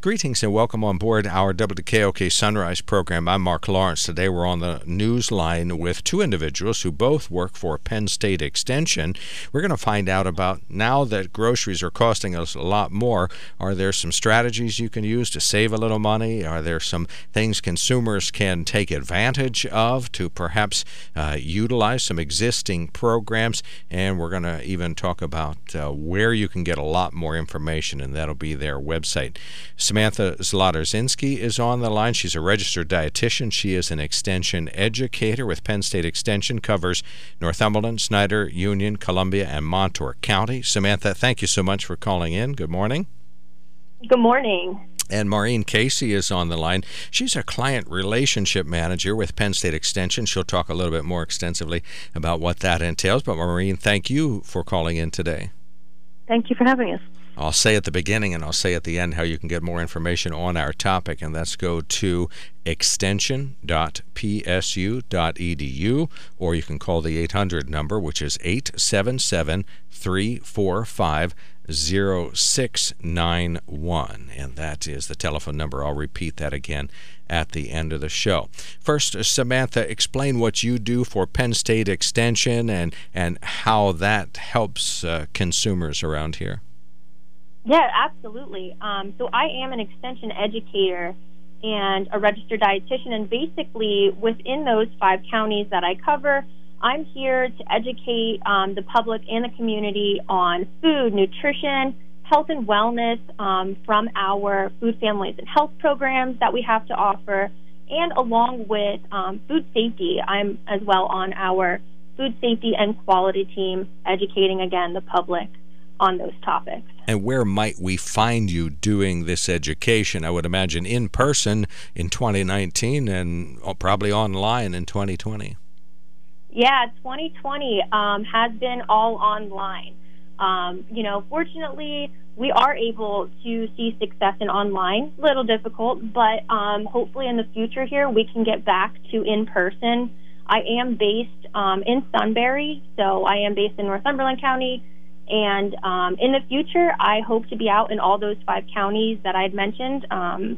Greetings and welcome on board our WKOK Sunrise program. I'm Mark Lawrence. Today we're on the news line with two individuals who both work for Penn State Extension. We're going to find out about, now that groceries are costing us a lot more, are there some strategies you can use to save a little money? Are there some things consumers can take advantage of to perhaps utilize some existing programs? And we're going to even talk about where you can get a lot more information, and that'll be their website. Samantha Zlotorzynski is on the line. She's a registered dietitian. She is an extension educator with Penn State Extension, covers Northumberland, Snyder, Union, Columbia, and Montour County. Samantha, thank you so much for calling in. Good morning. Good morning. And Maureen Casey is on the line. She's a client relationship manager with Penn State Extension. She'll talk a little bit more extensively about what that entails. But Maureen, thank you for calling in today. Thank you for having us. I'll say at the beginning and I'll say at the end how you can get more information on our topic, and that's go to extension.psu.edu, or you can call the 800 number, which is 877-345-0691, and that is the telephone number. I'll repeat that again at the end of the show. First, Samantha, explain what you do for Penn State Extension and how that helps consumers around here. Yeah, absolutely. So I am an extension educator and a registered dietitian, and basically within those 5 counties that I cover, I'm here to educate the public and the community on food, nutrition, health and wellness from our food, families, and health programs that we have to offer, and along with food safety. I'm as well on our food safety and quality team educating, again, the public on those topics. And where might we find you doing this education? I would imagine in person in 2019 and probably online in 2020. Yeah, 2020 has been all online. You know, fortunately, we are able to see success in online. A little difficult, but hopefully in the future here we can get back to in person. I am based in Sunbury, so I am based in Northumberland County. And in the future, I hope to be out in all those 5 counties that I had mentioned,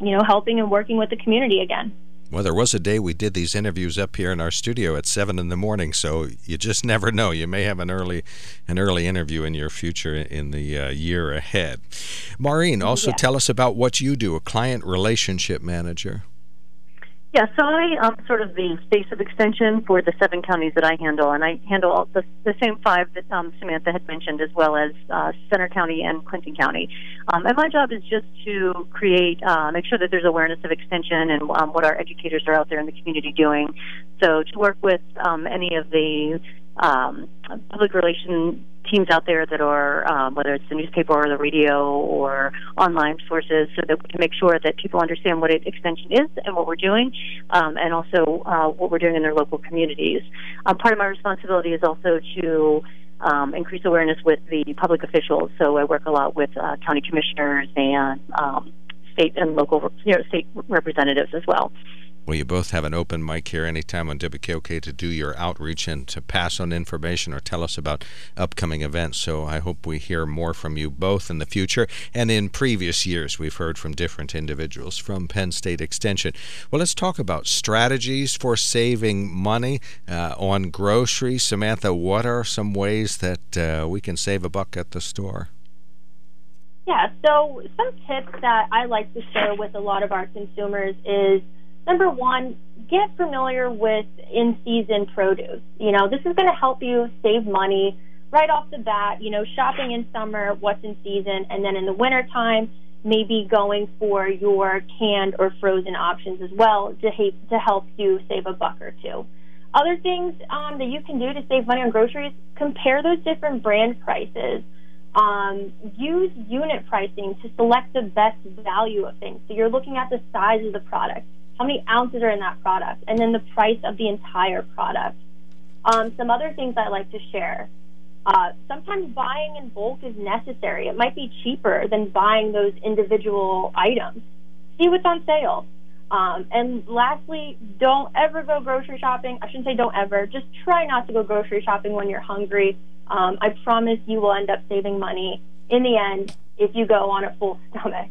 you know, helping and working with the community again. Well, there was a day we did these interviews up here in our studio at 7 in the morning, so you just never know. You may have an early interview in your future in the year ahead. Maureen, also tell us about what you do, a client relationship manager. Yeah, so I am sort of the face of Extension for the 7 counties that I handle, and I handle all the same 5 that Samantha had mentioned, as well as Center County and Clinton County. And my job is just to create, make sure that there's awareness of Extension and what our educators are out there in the community doing. So to work with any of the public relations teams out there that are, whether it's the newspaper or the radio or online sources, so that we can make sure that people understand what Extension is and what we're doing, and also what we're doing in their local communities. Part of my responsibility is also to increase awareness with the public officials. So I work a lot with county commissioners and state and local, you know, state representatives as well. Well, you both have an open mic here anytime on WKOK to do your outreach and to pass on information or tell us about upcoming events. So I hope we hear more from you both in the future. And in previous years, we've heard from different individuals from Penn State Extension. Well, let's talk about strategies for saving money on groceries. Samantha, what are some ways that we can save a buck at the store? Yeah, so some tips that I like to share with a lot of our consumers is, number one, get familiar with in-season produce. You know, this is going to help you save money right off the bat. You know, shopping in summer, what's in season, and then in the wintertime, maybe going for your canned or frozen options as well to help you save a buck or two. Other things that you can do to save money on groceries, compare those different brand prices. Use unit pricing to select the best value of things. So you're looking at the size of the product, how many ounces are in that product, and then the price of the entire product. Some other things I like to share. Sometimes buying in bulk is necessary. It might be cheaper than buying those individual items. See what's on sale. And lastly, don't ever go grocery shopping. I shouldn't say don't ever. Just try not to go grocery shopping when you're hungry. I promise you will end up saving money in the end if you go on a full stomach.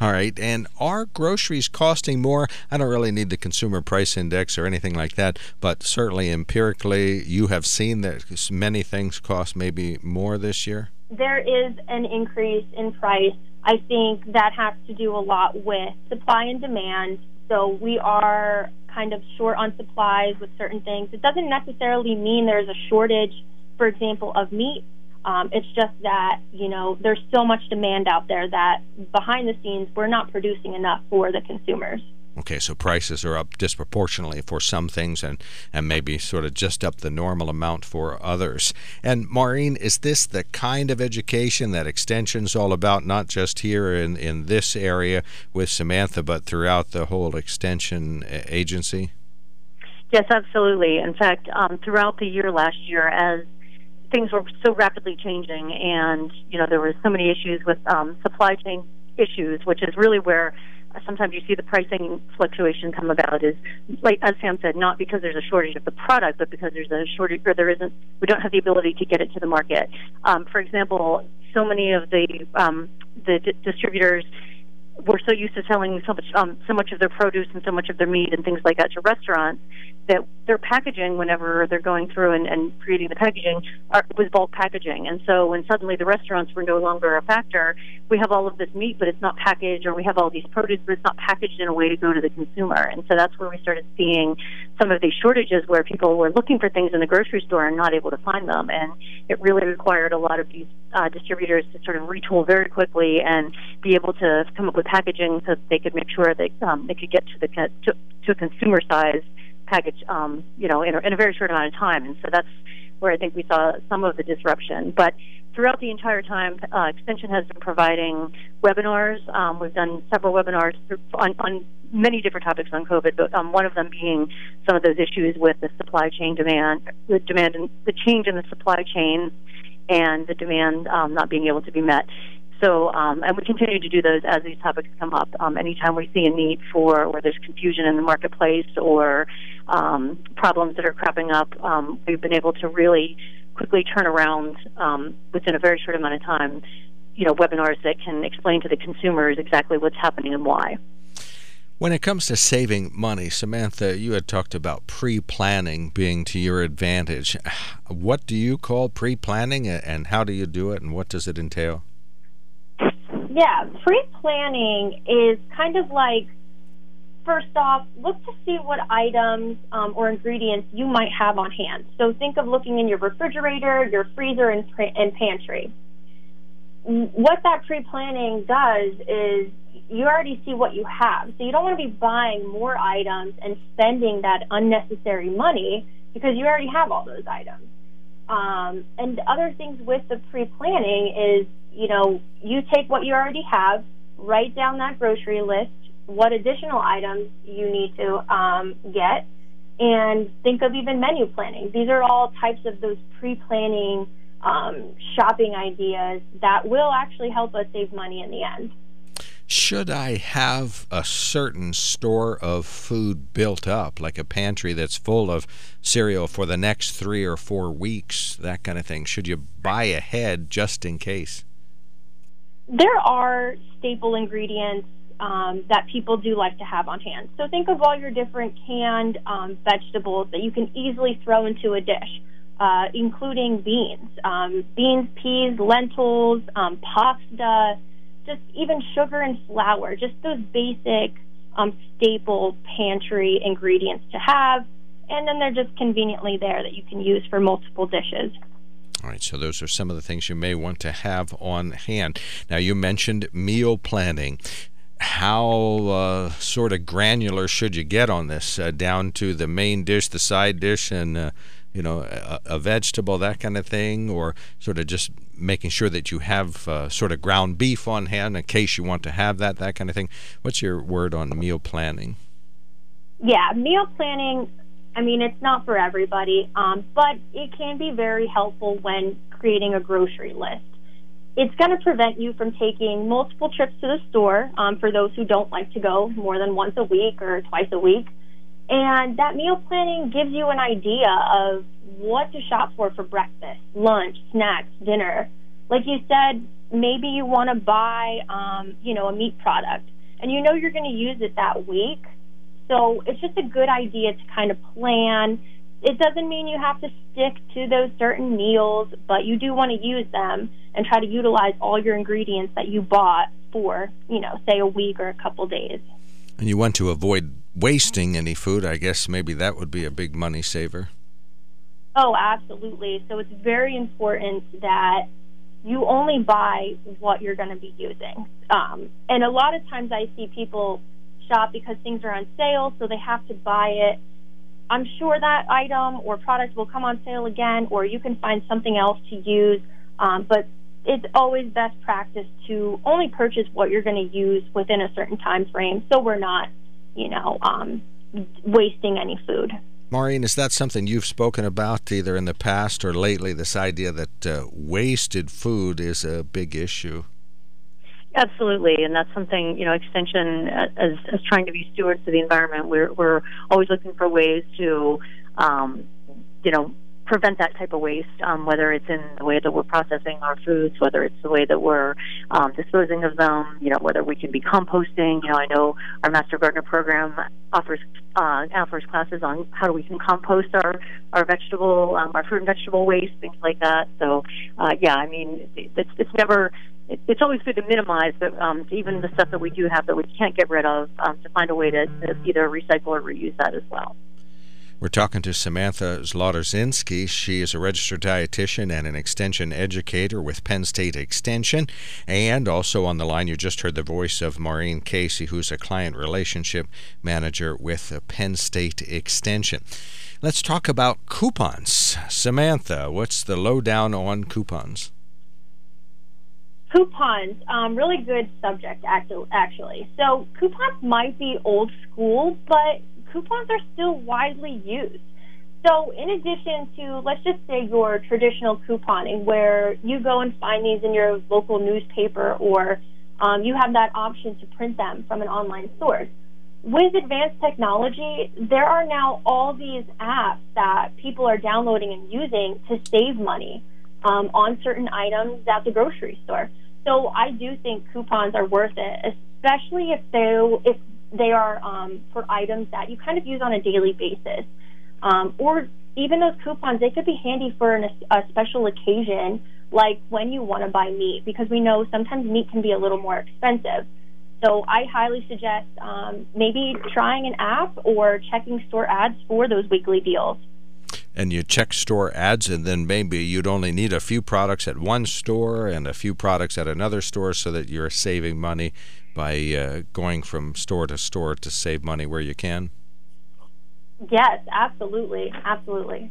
All right. And are groceries costing more? I don't really need the consumer price index or anything like that, but certainly empirically, you have seen that many things cost maybe more this year. There is an increase in price. I think that has to do a lot with supply and demand. So we are kind of short on supplies with certain things. It doesn't necessarily mean there's a shortage, for example, of meat. It's just that, you know, there's so much demand out there that behind the scenes we're not producing enough for the consumers. Okay, so prices are up disproportionately for some things and maybe sort of just up the normal amount for others. And Maureen, is this the kind of education that Extension's all about, not just here in this area with Samantha, but throughout the whole Extension agency? Yes, absolutely. In fact, throughout the year last year, as things were so rapidly changing and, you know, there were so many issues with supply chain issues, which is really where sometimes you see the pricing fluctuation come about, is, like as Sam said, not because there's a shortage of the product, but because there's a shortage, or there isn't, we don't have the ability to get it to the market. For example, so many of the distributors were so used to selling so much of their produce and so much of their meat and things like that to restaurants that their packaging, whenever they're going through and creating the packaging, was bulk packaging. And so when suddenly the restaurants were no longer a factor, we have all of this meat, but it's not packaged, or we have all these produce, but it's not packaged in a way to go to the consumer. And so that's where we started seeing some of these shortages where people were looking for things in the grocery store and not able to find them. And it really required a lot of these distributors to sort of retool very quickly and be able to come up with packaging so that they could make sure that they could get to a consumer size package, you know, in a very short amount of time. And so that's where I think we saw some of the disruption. But throughout the entire time, Extension has been providing webinars. We've done several webinars on many different topics on COVID, but one of them being some of those issues with the supply chain demand and the change in the supply chain and the demand not being able to be met. So, and we continue to do those as these topics come up. Anytime we see a need for, or there's confusion in the marketplace, or problems that are cropping up, we've been able to really quickly turn around within a very short amount of time, you know, webinars that can explain to the consumers exactly what's happening and why. When it comes to saving money, Samantha, you had talked about pre-planning being to your advantage. What do you call pre-planning, and how do you do it, and what does it entail? Yeah, pre-planning is kind of like, first off, look to see what items or ingredients you might have on hand. So think of looking in your refrigerator, your freezer, and pantry. What that pre-planning does is you already see what you have. So you don't want to be buying more items and spending that unnecessary money because you already have all those items. And other things with the pre-planning is, you know, you take what you already have, write down that grocery list, what additional items you need to get, and think of even menu planning. These are all types of those pre-planning shopping ideas that will actually help us save money in the end. Should I have a certain store of food built up, like a pantry that's full of cereal for the next 3 or 4 weeks, that kind of thing? Should you buy ahead just in case? There are staple ingredients that people do like to have on hand. So think of all your different canned vegetables that you can easily throw into a dish, including beans. Beans, peas, lentils, pasta, just even sugar and flour, just those basic staple pantry ingredients to have. And then they're just conveniently there that you can use for multiple dishes. All right, so those are some of the things you may want to have on hand. Now, you mentioned meal planning. How sort of granular should you get on this, down to the main dish, the side dish, and you know, a vegetable, that kind of thing, or sort of just making sure that you have sort of ground beef on hand in case you want to have that kind of thing? What's your word on meal planning? Yeah, meal planning, I mean, it's not for everybody, but it can be very helpful when creating a grocery list. It's going to prevent you from taking multiple trips to the store for those who don't like to go more than once a week or twice a week. And that meal planning gives you an idea of what to shop for breakfast, lunch, snacks, dinner. Like you said, maybe you want to buy, you know, a meat product, and you know you're going to use it that week. So it's just a good idea to kind of plan. It doesn't mean you have to stick to those certain meals, but you do want to use them and try to utilize all your ingredients that you bought for, you know, say a week or a couple days. And you want to avoid wasting any food. I guess maybe that would be a big money saver. Oh, absolutely. So it's very important that you only buy what you're going to be using. And a lot of times I see people shop because things are on sale, so they have to buy it. I'm sure that item or product will come on sale again, or you can find something else to use. But it's always best practice to only purchase what you're going to use within a certain time frame, so we're not, you know, wasting any food. Maureen, is that something you've spoken about either in the past or lately, this idea that wasted food is a big issue? Absolutely, and that's something, you know, Extension, as trying to be stewards of the environment, we're always looking for ways to, you know, prevent that type of waste, whether it's in the way that we're processing our foods, whether it's the way that we're disposing of them, you know, whether we can be composting. You know, I know our Master Gardener program offers classes on how we can compost our fruit and vegetable waste, things like that. So, yeah, I mean, it's never... It's always good to minimize, but even the stuff that we do have that we can't get rid of, to find a way to either recycle or reuse that as well. We're talking to Samantha Zlotorzynski. She is a registered dietitian and an extension educator with Penn State Extension. And also on the line, you just heard the voice of Maureen Casey, who's a client relationship manager with Penn State Extension. Let's talk about coupons. Samantha, what's the lowdown on coupons? Coupons, really good subject, actually. So coupons might be old school, but coupons are still widely used. So in addition to, let's just say, your traditional couponing, where you go and find these in your local newspaper, or you have that option to print them from an online source. With advanced technology, there are now all these apps that people are downloading and using to save money on certain items at the grocery store. So I do think coupons are worth it, especially if they are for items that you kind of use on a daily basis. Or even those coupons, they could be handy for a special occasion, like when you want to buy meat, because we know sometimes meat can be a little more expensive. So I highly suggest maybe trying an app or checking store ads for those weekly deals. And you check store ads, and then maybe you'd only need a few products at one store and a few products at another store, so that you're saving money by going from store to store to save money where you can? Yes, absolutely, absolutely.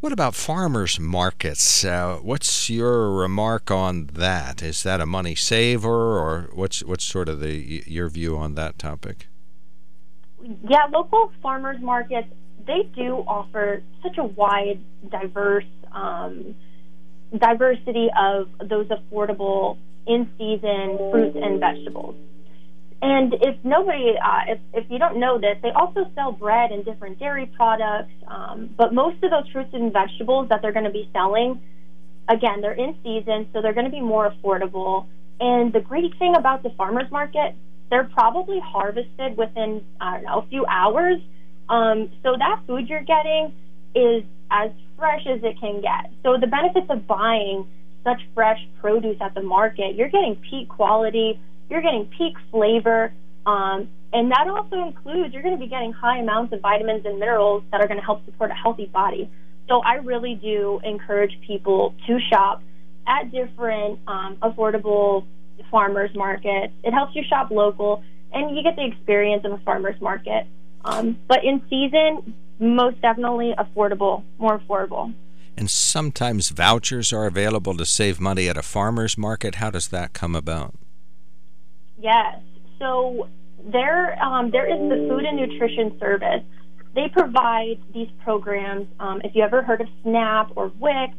What about farmers markets? What's your remark on that? Is that a money saver, or what's sort of your view on that topic? Yeah, local farmers markets, they do offer such a wide, diverse diversity of those affordable in-season fruits and vegetables. And if you don't know this, they also sell bread and different dairy products. But most of those fruits and vegetables that they're going to be selling, again, they're in season, so they're going to be more affordable. And the great thing about the farmers market, they're probably harvested within, I don't know, a few hours. So that food you're getting is as fresh as it can get. So the benefits of buying such fresh produce at the market, you're getting peak quality, you're getting peak flavor, and that also includes you're going to be getting high amounts of vitamins and minerals that are going to help support a healthy body. So I really do encourage people to shop at different affordable farmers markets. It helps you shop local, and you get the experience of a farmers market. But in season, most definitely affordable, more affordable. And sometimes vouchers are available to save money at a farmer's market. How does that come about? Yes. So there is the Food and Nutrition Service. They provide these programs, if you ever heard of SNAP or WIC,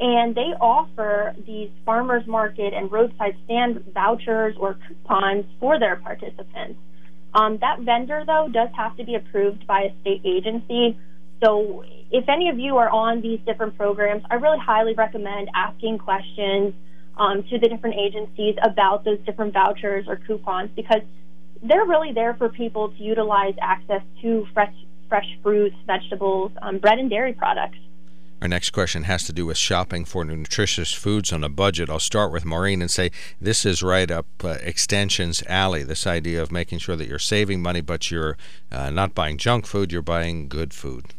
and they offer these farmer's market and roadside stand vouchers or coupons for their participants. That vendor, though, does have to be approved by a state agency. So if any of you are on these different programs, I really highly recommend asking questions to the different agencies about those different vouchers or coupons, because they're really there for people to utilize access to fresh fruits, vegetables, bread and dairy products. Our next question has to do with shopping for nutritious foods on a budget. I'll start with Maureen and say this is right up Extension's alley, this idea of making sure that you're saving money, but you're not buying junk food, you're buying good food.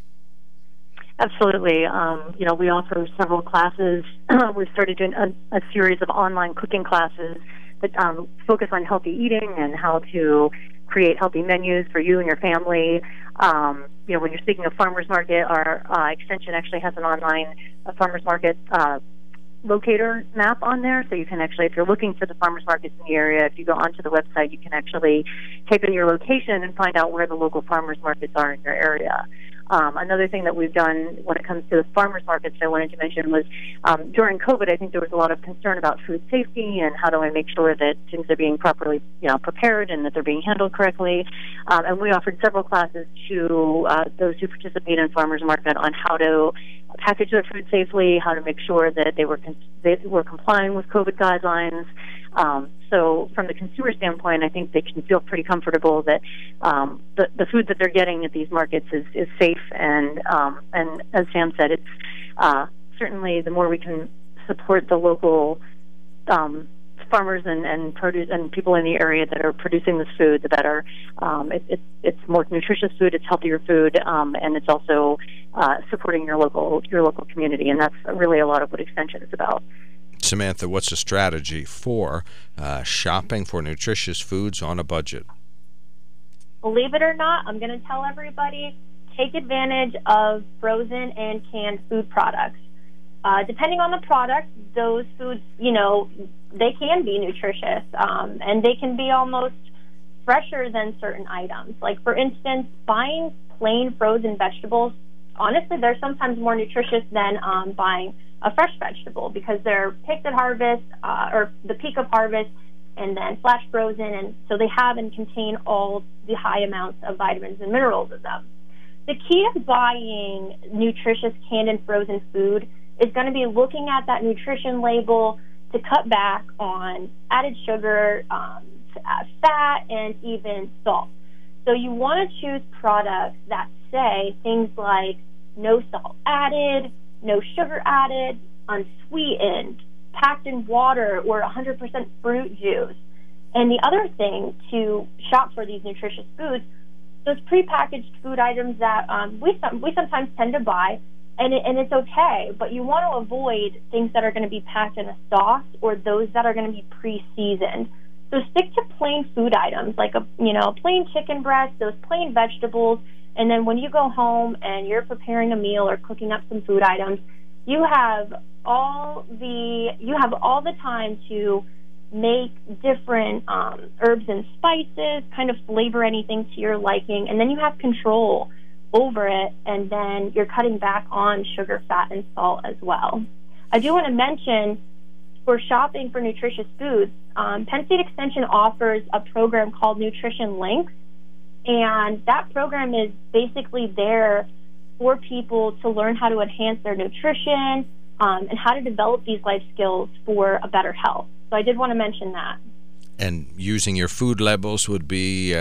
Absolutely. You know, we offer several classes. We've started doing a series of online cooking classes that focus on healthy eating and how to create healthy menus for you and your family. You know, when you're speaking of farmers market, our Extension actually has an online farmers market locator map on there, so you can actually, if you're looking for the farmers markets in the area, if you go onto the website, you can actually type in your location and find out where the local farmers markets are in your area. Another thing that we've done when it comes to the farmers markets I wanted to mention was during COVID, I think there was a lot of concern about food safety and how do I make sure that things are being properly, you know, prepared and that they're being handled correctly. And we offered several classes to those who participate in farmers market on how to package their food safely, how to make sure that they were complying with COVID guidelines. So from the consumer standpoint, I think they can feel pretty comfortable that the food that they're getting at these markets is safe. And as Sam said, it's certainly the more we can support the local farmers and produce and people in the area that are producing this food, the better. It's more nutritious food, it's healthier food, and it's also supporting your local community, and that's really a lot of what Extension is about. Samantha, what's the strategy for shopping for nutritious foods on a budget? Believe it or not, I'm going to tell everybody, take advantage of frozen and canned food products. Depending on the product, those foods, you know, they can be nutritious, and they can be almost fresher than certain items. Like, for instance, buying plain frozen vegetables, honestly, they're sometimes more nutritious than buying a fresh vegetable, because they're picked at harvest or the peak of harvest and then flash frozen, and so they have and contain all the high amounts of vitamins and minerals in them. The key to buying nutritious canned and frozen food is going to be looking at that nutrition label to cut back on added sugar, fat, and even salt. So you want to choose products that say things like no salt added, no sugar added, unsweetened, packed in water, or 100% fruit juice. And the other thing to shop for these nutritious foods, those prepackaged food items that we sometimes tend to buy, and it's okay, but you want to avoid things that are going to be packed in a sauce or those that are going to be pre-seasoned. So stick to plain food items like plain chicken breast, those plain vegetables. And then when you go home and you're preparing a meal or cooking up some food items, you have all the time to make different herbs and spices, kind of flavor anything to your liking, and then you have control over it, and then you're cutting back on sugar, fat, and salt as well. I do want to mention, for shopping for nutritious foods, Penn State Extension offers a program called Nutrition Links. And that program is basically there for people to learn how to enhance their nutrition and how to develop these life skills for a better health. So I did want to mention that. And using your food labels would be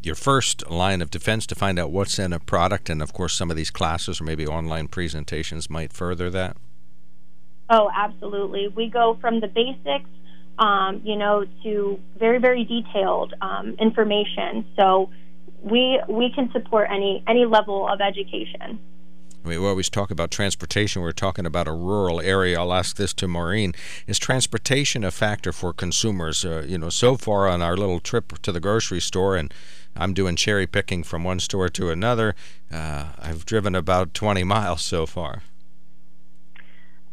your first line of defense to find out what's in a product. And, of course, some of these classes or maybe online presentations might further that. Oh, absolutely. We go from the basics, to very, very detailed information. So we can support any level of education. We always talk about transportation. We're talking about a rural area. I'll ask this to Maureen. Is transportation a factor for consumers? So far on our little trip to the grocery store, and I'm doing cherry picking from one store to another, I've driven about 20 miles so far.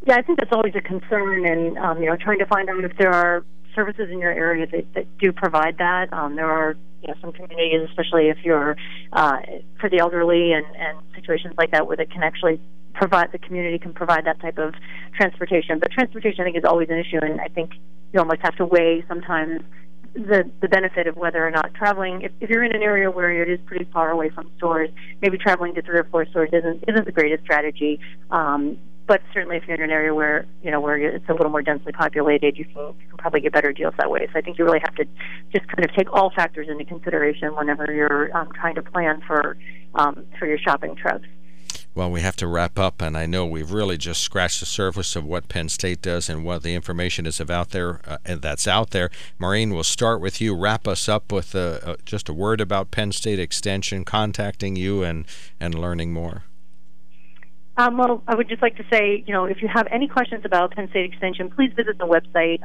Yeah, I think that's always a concern, and trying to find out if there are services in your area that do provide that. There are some communities, especially if you're for the elderly and situations like that, where they can actually provide, the community can provide that type of transportation. But transportation, I think, is always an issue, and I think you almost have to weigh sometimes the benefit of whether or not traveling, if you're in an area where it is pretty far away from stores, maybe traveling to 3 or 4 stores isn't the greatest strategy. But certainly, if you're in an area where where it's a little more densely populated, you can probably get better deals that way. So I think you really have to just kind of take all factors into consideration whenever you're trying to plan for your shopping trips. Well, we have to wrap up, and I know we've really just scratched the surface of what Penn State does and what the information is about there and that's out there. Maureen, we'll start with you. Wrap us up with just a word about Penn State Extension, contacting you and learning more. Well, I would just like to say, if you have any questions about Penn State Extension, please visit the website.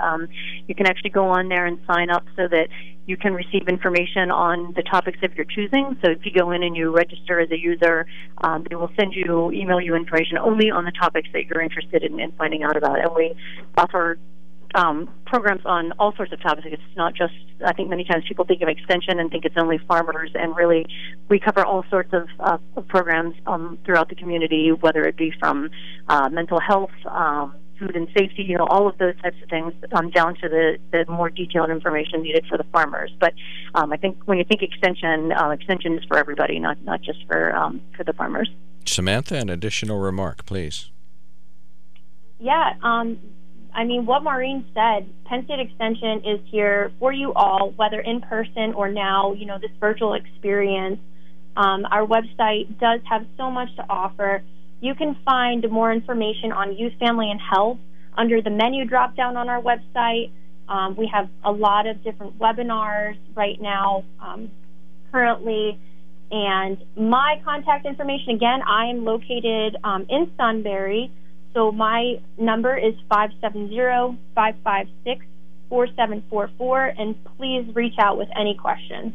You can actually go on there and sign up so that you can receive information on the topics of your choosing. So if you go in and you register as a user, they will email you information only on the topics that you're interested in finding out about. And we offer programs on all sorts of topics. It's not just, I think many times people think of extension and think it's only farmers, and really we cover all sorts of programs throughout the community, whether it be from mental health, food and safety, all of those types of things, down to the more detailed information needed for the farmers. But I think when you think extension is for everybody, not just for the farmers. Samantha, an additional remark, please. Yeah, I mean, what Maureen said, Penn State Extension is here for you all, whether in person or now, this virtual experience. Our website does have so much to offer. You can find more information on youth, family, and health under the menu drop-down on our website. We have a lot of different webinars right now currently. And my contact information, again, I am located in Sunbury. So my number is 570-556-4744, and please reach out with any questions.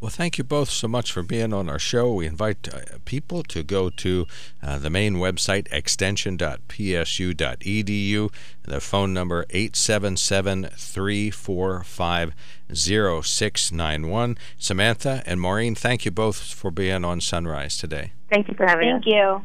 Well, thank you both so much for being on our show. We invite people to go to the main website, extension.psu.edu. The phone number, 877-345-0691. Samantha and Maureen, thank you both for being on Sunrise today. Thank you for having us. Thank you.